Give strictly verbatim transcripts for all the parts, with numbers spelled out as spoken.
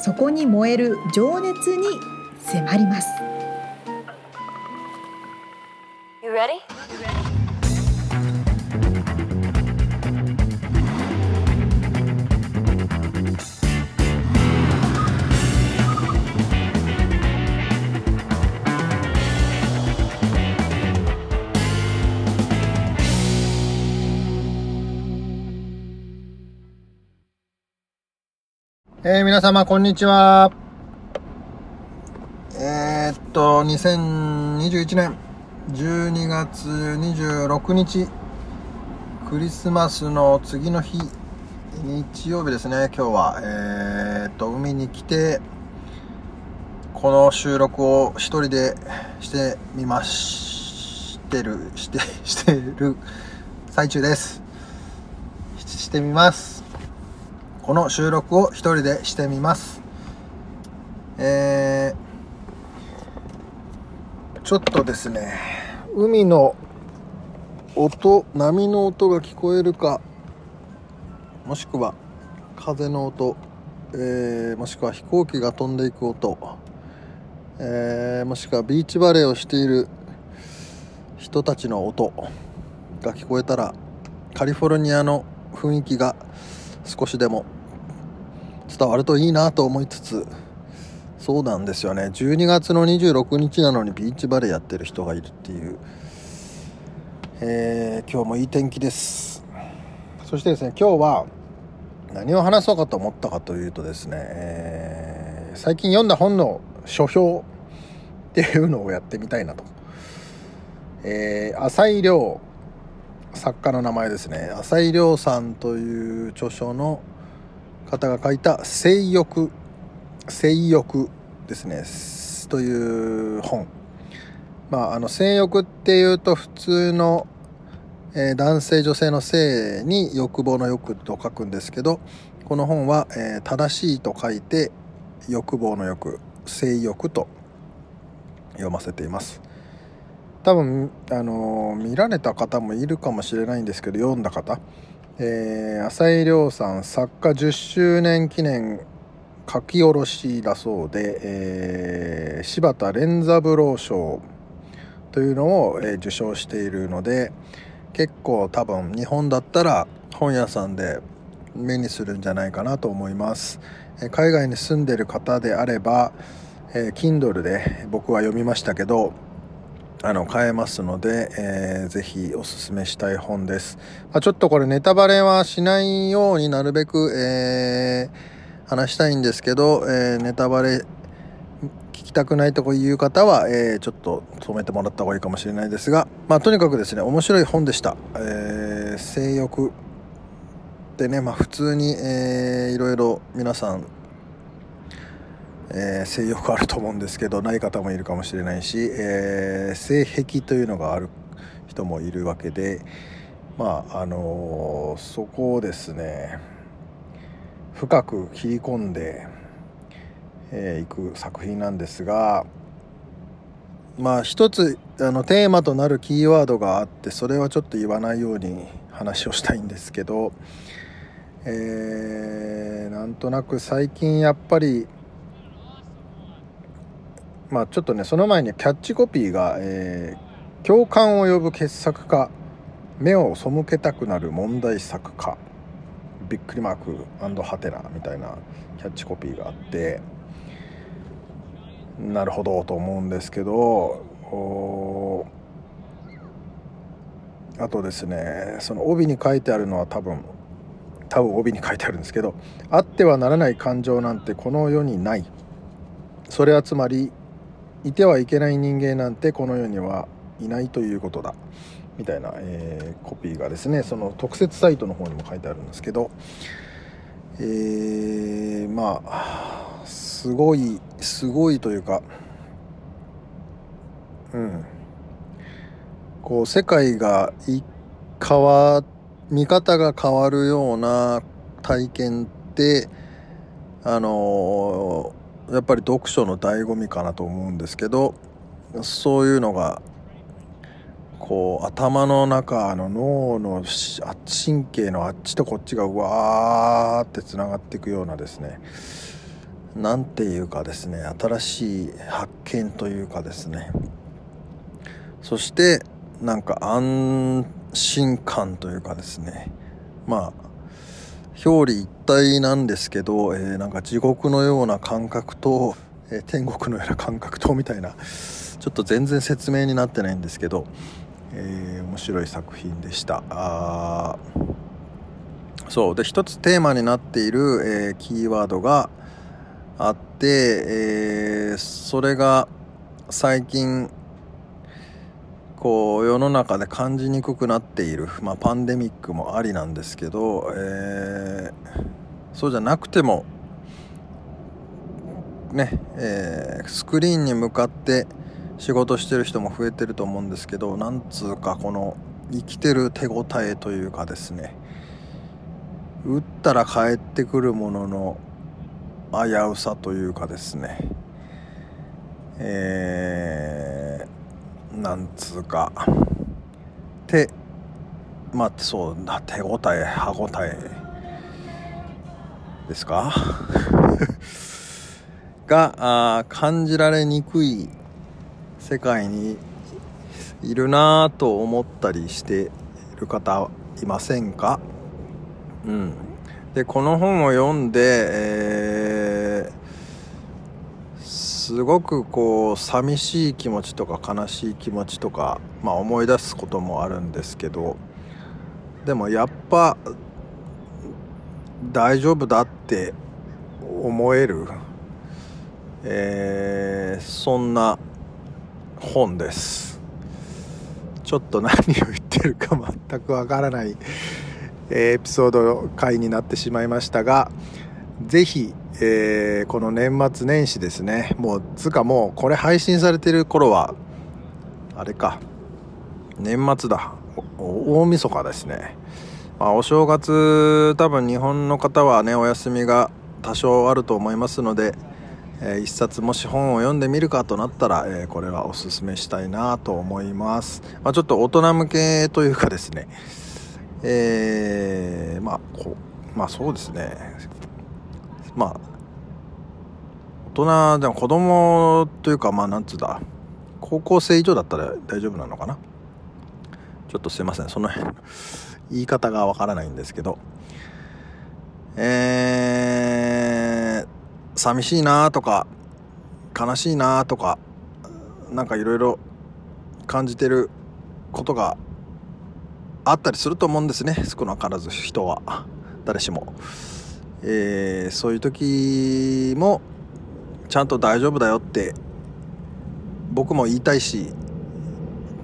そこに燃える情熱に迫ります。 You ready? えー、皆様こんにちは。えー、っとにせんにじゅういちねんじゅうにがつにじゅうろくにち、クリスマスの次の日、日曜日ですね。今日はえー、っと海に来てこの収録を一人でしてみましてるしてしてる最中です。し, してみます。この収録を一人でしてみます、えー、ちょっとですね、海の音、波の音が聞こえるか、もしくは風の音、えー、もしくは飛行機が飛んでいく音、えー、もしくはビーチバレーをしている人たちの音が聞こえたら、カリフォルニアの雰囲気が少しでも伝わるといいなと思いつつ、そうなんですよね、じゅうにがつのにじゅうろくにちなのにビーチバレーやってる人がいるっていう、えー、今日もいい天気です。そしてですね、今日は何を話そうかと思ったかというとですね、えー、最近読んだ本の書評っていうのをやってみたいなと、えー、浅井亮、作家の名前ですね、浅井亮さんという著書の方が書いた性欲、性欲ですねという本。まあ、あの性欲っていうと普通の、えー、男性女性の性に欲望の欲と書くんですけど、この本は、えー、正しいと書いて欲望の欲、性欲と読ませています。多分あの見られた方もいるかもしれないんですけど、読んだ方、えー、浅井亮さん作家じゅっしゅうねん記念書き下ろしだそうで、えー、柴田錬三郎賞というのを、えー、受賞しているので、結構多分日本だったら本屋さんで目にするんじゃないかなと思います、えー、海外に住んでいる方であれば、えー、Kindle で僕は読みましたけど、あの買えますので、えー、ぜひおすすめしたい本です、まあ、ちょっとこれネタバレはしないようになるべく、えー、話したいんですけど、えー、ネタバレ聞きたくないとこいう方は、えー、ちょっと止めてもらった方がいいかもしれないですが、まあ、とにかくですね、面白い本でした。えー、性欲ってね、まあ、普通に、えー、いろいろ皆さんえー、性欲あると思うんですけど、ない方もいるかもしれないし、えー、性癖というのがある人もいるわけで、まああのー、そこをですね深く切り込んでい、えー、く作品なんですが、まあ一つあのテーマとなるキーワードがあって、それはちょっと言わないように話をしたいんですけど、えー、なんとなく最近やっぱりまあ、ちょっとね、その前にキャッチコピーが、えー、共感を呼ぶ傑作家、目を背けたくなる問題作家、びっくりマーク&ハテナみたいなキャッチコピーがあって、なるほどと思うんですけど、あとですね、その帯に書いてあるのは多分多分帯に書いてあるんですけど、あってはならない感情なんてこの世にない、それはつまりいてはいけない人間なんてこの世にはいないということだみたいな、えー、コピーがですね、その特設サイトの方にも書いてあるんですけど、えー、まあすごいすごいというか、うん、こう世界が変わ見方が変わるような体験ってあのー、やっぱり読書の醍醐味かなと思うんですけど、そういうのがこう頭の中の脳の神経のあっちとこっちがうわーってつながっていくようなですね、なんていうかですね、新しい発見というかですね、そしてなんか安心感というかですね、まあ表裏一体なんですけど、えー、なんか地獄のような感覚と、えー、天国のような感覚とみたいな、ちょっと全然説明になってないんですけど、えー、面白い作品でした。あそうで一つテーマになっている、えー、キーワードがあって、えー、それが最近こう世の中で感じにくくなっている、まあ、パンデミックもありなんですけど、えー、そうじゃなくてもね、えー、スクリーンに向かって仕事してる人も増えてると思うんですけど、なんつうかこの生きてる手応えというかですね、打ったら返ってくるものの危うさというかですね、えー、なんつうか手まあそうだ手応え歯応えですかがあ感じられにくい世界にいるなと思ったりしている方いませんか？うん、でこの本を読んで、えー、すごくこう寂しい気持ちとか悲しい気持ちとか、まあ、思い出すこともあるんですけど、でもやっぱ大丈夫だって思える、えー、そんな本です。ちょっと何を言ってるか全くわからないエピソード回になってしまいましたが、ぜひ、えー、この年末年始ですね、もうつかもうこれ配信されてる頃はあれか年末だ大晦日ですね、まあ、お正月多分日本の方はねお休みが多少あると思いますので、えー、一冊もし本を読んでみるかとなったら、えー、これはおすすめしたいなと思います、まあ、ちょっと大人向けというかですね、えー、まあこまあそうですね、まあ大人でも子供というか、まあなんつうだ高校生以上だったら大丈夫なのかな、ちょっとすいませんその辺言い方がわからないんですけど、えー寂しいなとか悲しいなとかなんかいろいろ感じてることがあったりすると思うんですね、少なからず人は誰しも、えー、そういう時もちゃんと大丈夫だよって僕も言いたいし、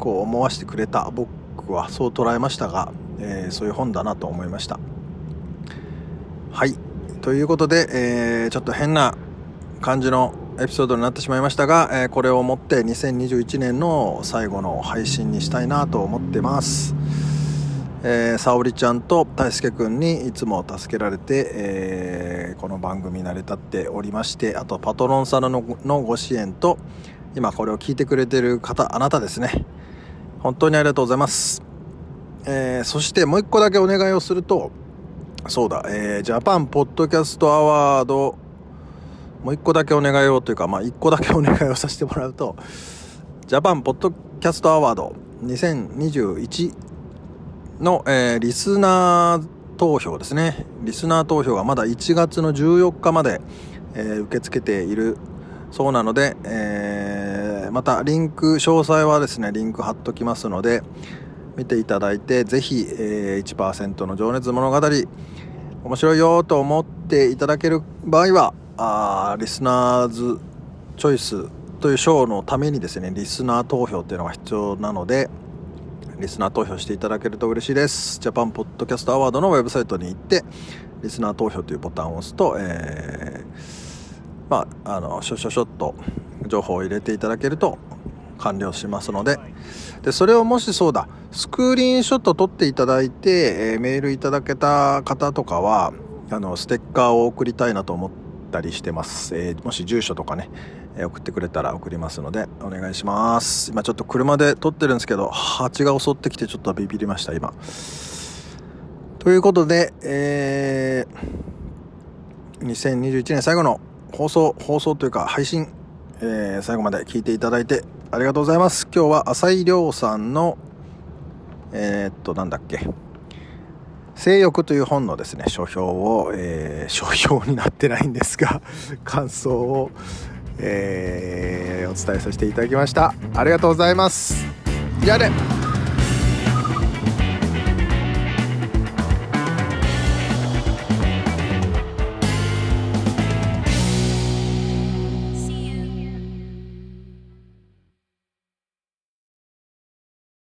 こう思わせてくれた、僕はそう捉えましたが、えー、そういう本だなと思いました。はいということで、えー、ちょっと変な感じのエピソードになってしまいましたが、えー、これをもってにせんにじゅういちねんの最後の配信にしたいなと思ってます。えー、沙織ちゃんと大輔くんにいつも助けられて、えー、この番組成り立っておりまして、あとパトロンさんの、のご支援と、今これを聞いてくれている方、あなたですね。本当にありがとうございます。えー、そしてもう一個だけお願いをすると、そうだ、えー、ジャパンポッドキャストアワードもう一個だけお願いをというか、まあ一個だけお願いをさせてもらうと、ジャパンポッドキャストアワードにせんにじゅういちの、えー、リスナー投票ですね。リスナー投票がまだいちがつのじゅうよっかまで、えー、受け付けているそうなので、えー、またリンク詳細はですねリンク貼っときますので見ていただいて、ぜひ、えー、いちパーセント の情熱物語面白いよと思っていただける場合は、あリスナーズチョイスという賞のためにですねリスナー投票というのが必要なので、リスナー投票していただけると嬉しいです。ジャパンポッドキャストアワードのウェブサイトに行ってリスナー投票というボタンを押すと、えーまあ、あのシュシュシュっと情報を入れていただけると完了しますの で, でそれをもしそうだスクリーンショット撮っていただいて、えー、メールいただけた方とかはあのステッカーを送りたいなと思ったりしてます、えー、もし住所とかね、えー、送ってくれたら送りますのでお願いします。今ちょっと車で撮ってるんですけど蜂が襲ってきてちょっとビビりました今。ということで、えー、にせんにじゅういちねん最後の放送放送というか配信、えー、最後まで聞いていただいてありがとうございます。今日は浅井亮さんのえー、っとなんだっけ性欲という本のですね書評を、えー、書評になってないんですが感想を、えー、お伝えさせていただきました。ありがとうございます。じゃあね。